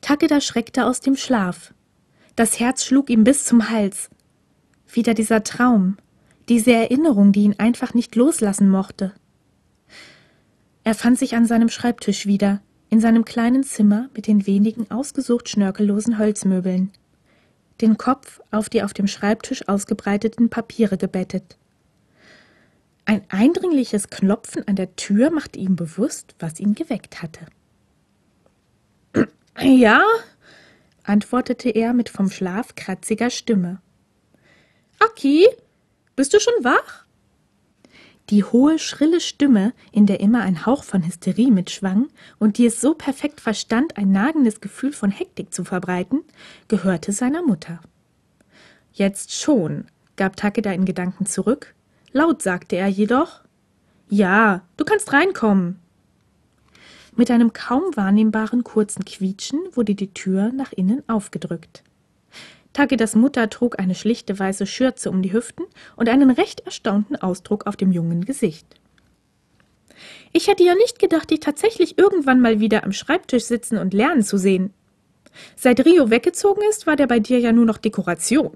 Takeda schreckte aus dem Schlaf. Das Herz schlug ihm bis zum Hals. Wieder dieser Traum, diese Erinnerung, die ihn einfach nicht loslassen mochte. Er fand sich an seinem Schreibtisch wieder, in seinem kleinen Zimmer mit den wenigen ausgesucht schnörkellosen Holzmöbeln, den Kopf auf die auf dem Schreibtisch ausgebreiteten Papiere gebettet. Ein eindringliches Klopfen an der Tür machte ihm bewusst, was ihn geweckt hatte. »Ja?« antwortete er mit vom Schlaf kratziger Stimme. »Aki, bist du schon wach?« Die hohe, schrille Stimme, in der immer ein Hauch von Hysterie mitschwang und die es so perfekt verstand, ein nagendes Gefühl von Hektik zu verbreiten, gehörte seiner Mutter. »Jetzt schon«, gab Takeda in Gedanken zurück. Laut sagte er jedoch, »Ja, du kannst reinkommen.« Mit einem kaum wahrnehmbaren kurzen Quietschen wurde die Tür nach innen aufgedrückt. Takedas Mutter trug eine schlichte weiße Schürze um die Hüften und einen recht erstaunten Ausdruck auf dem jungen Gesicht. »Ich hätte ja nicht gedacht, dich tatsächlich irgendwann mal wieder am Schreibtisch sitzen und lernen zu sehen. Seit Rio weggezogen ist, war der bei dir ja nur noch Dekoration.«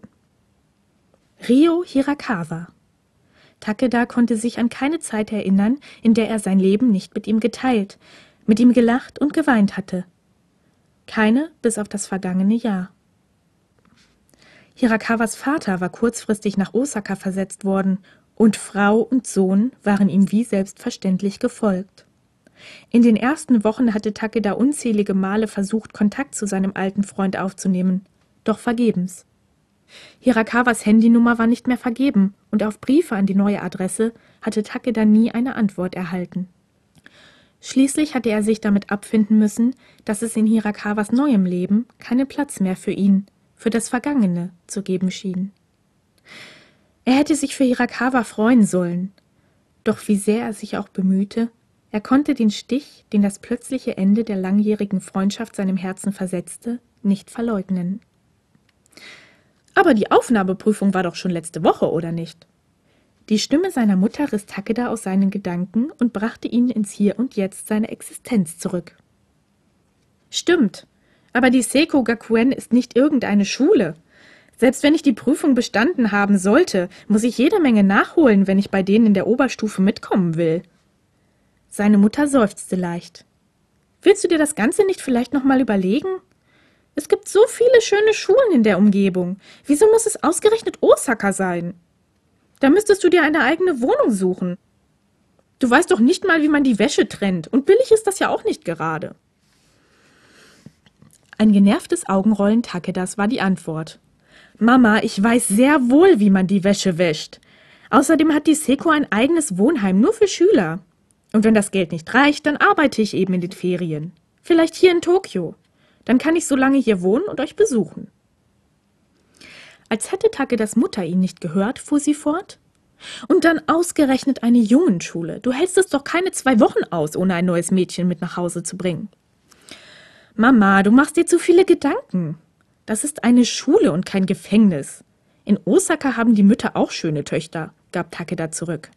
Rio Hirakawa. Takeda konnte sich an keine Zeit erinnern, in der er sein Leben nicht mit ihm geteilt, mit ihm gelacht und geweint hatte. Keine bis auf das vergangene Jahr. Hirakawas Vater war kurzfristig nach Osaka versetzt worden und Frau und Sohn waren ihm wie selbstverständlich gefolgt. In den ersten Wochen hatte Takeda unzählige Male versucht, Kontakt zu seinem alten Freund aufzunehmen, doch vergebens. Hirakawas Handynummer war nicht mehr vergeben und auf Briefe an die neue Adresse hatte Takeda nie eine Antwort erhalten. Schließlich hatte er sich damit abfinden müssen, dass es in Hirakawas neuem Leben keinen Platz mehr für ihn, für das Vergangene, zu geben schien. Er hätte sich für Hirakawa freuen sollen, doch wie sehr er sich auch bemühte, er konnte den Stich, den das plötzliche Ende der langjährigen Freundschaft seinem Herzen versetzte, nicht verleugnen. »Aber die Aufnahmeprüfung war doch schon letzte Woche, oder nicht?« Die Stimme seiner Mutter riss Takeda aus seinen Gedanken und brachte ihn ins Hier und Jetzt seiner Existenz zurück. »Stimmt, aber die Seiko Gakuen ist nicht irgendeine Schule. Selbst wenn ich die Prüfung bestanden haben sollte, muss ich jede Menge nachholen, wenn ich bei denen in der Oberstufe mitkommen will.« Seine Mutter seufzte leicht. »Willst du dir das Ganze nicht vielleicht noch mal überlegen? Es gibt so viele schöne Schulen in der Umgebung. Wieso muss es ausgerechnet Osaka sein? Da müsstest du dir eine eigene Wohnung suchen. Du weißt doch nicht mal, wie man die Wäsche trennt, und billig ist das ja auch nicht gerade.« Ein genervtes Augenrollen Takedas war die Antwort. »Mama, ich weiß sehr wohl, wie man die Wäsche wäscht. Außerdem hat die Seiko ein eigenes Wohnheim nur für Schüler. Und wenn das Geld nicht reicht, dann arbeite ich eben in den Ferien. Vielleicht hier in Tokio. Dann kann ich so lange hier wohnen und euch besuchen.« Als hätte Takedas Mutter ihn nicht gehört, fuhr sie fort. »Und dann ausgerechnet eine Jungenschule. Du hältst es doch keine 2 Wochen aus, ohne ein neues Mädchen mit nach Hause zu bringen.« »Mama, du machst dir zu viele Gedanken. Das ist eine Schule und kein Gefängnis. In Osaka haben die Mütter auch schöne Töchter«, gab Takeda zurück.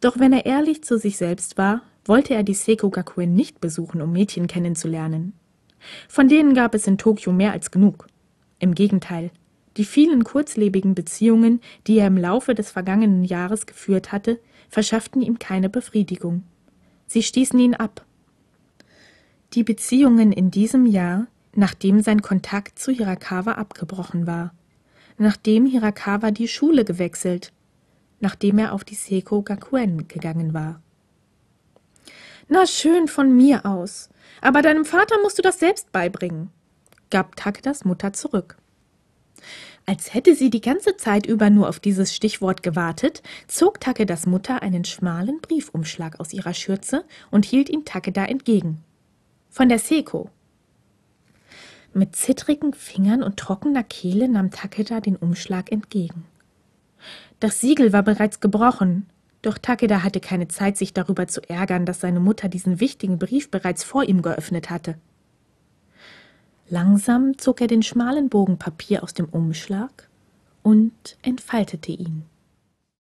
Doch wenn er ehrlich zu sich selbst war, wollte er die Seiko Gakuen nicht besuchen, um Mädchen kennenzulernen. Von denen gab es in Tokio mehr als genug. Im Gegenteil, die vielen kurzlebigen Beziehungen, die er im Laufe des vergangenen Jahres geführt hatte, verschafften ihm keine Befriedigung. Sie stießen ihn ab. Die Beziehungen in diesem Jahr, nachdem sein Kontakt zu Hirakawa abgebrochen war, nachdem Hirakawa die Schule gewechselt, nachdem er auf die Seiko Gakuen gegangen war. »Na schön, von mir aus. Aber deinem Vater musst du das selbst beibringen«, gab Takedas Mutter zurück. Als hätte sie die ganze Zeit über nur auf dieses Stichwort gewartet, zog Takedas Mutter einen schmalen Briefumschlag aus ihrer Schürze und hielt ihn Takeda entgegen. »Von der Seiko.« Mit zittrigen Fingern und trockener Kehle nahm Takeda den Umschlag entgegen. Das Siegel war bereits gebrochen. Doch Takeda hatte keine Zeit, sich darüber zu ärgern, dass seine Mutter diesen wichtigen Brief bereits vor ihm geöffnet hatte. Langsam zog er den schmalen Bogen Papier aus dem Umschlag und entfaltete ihn.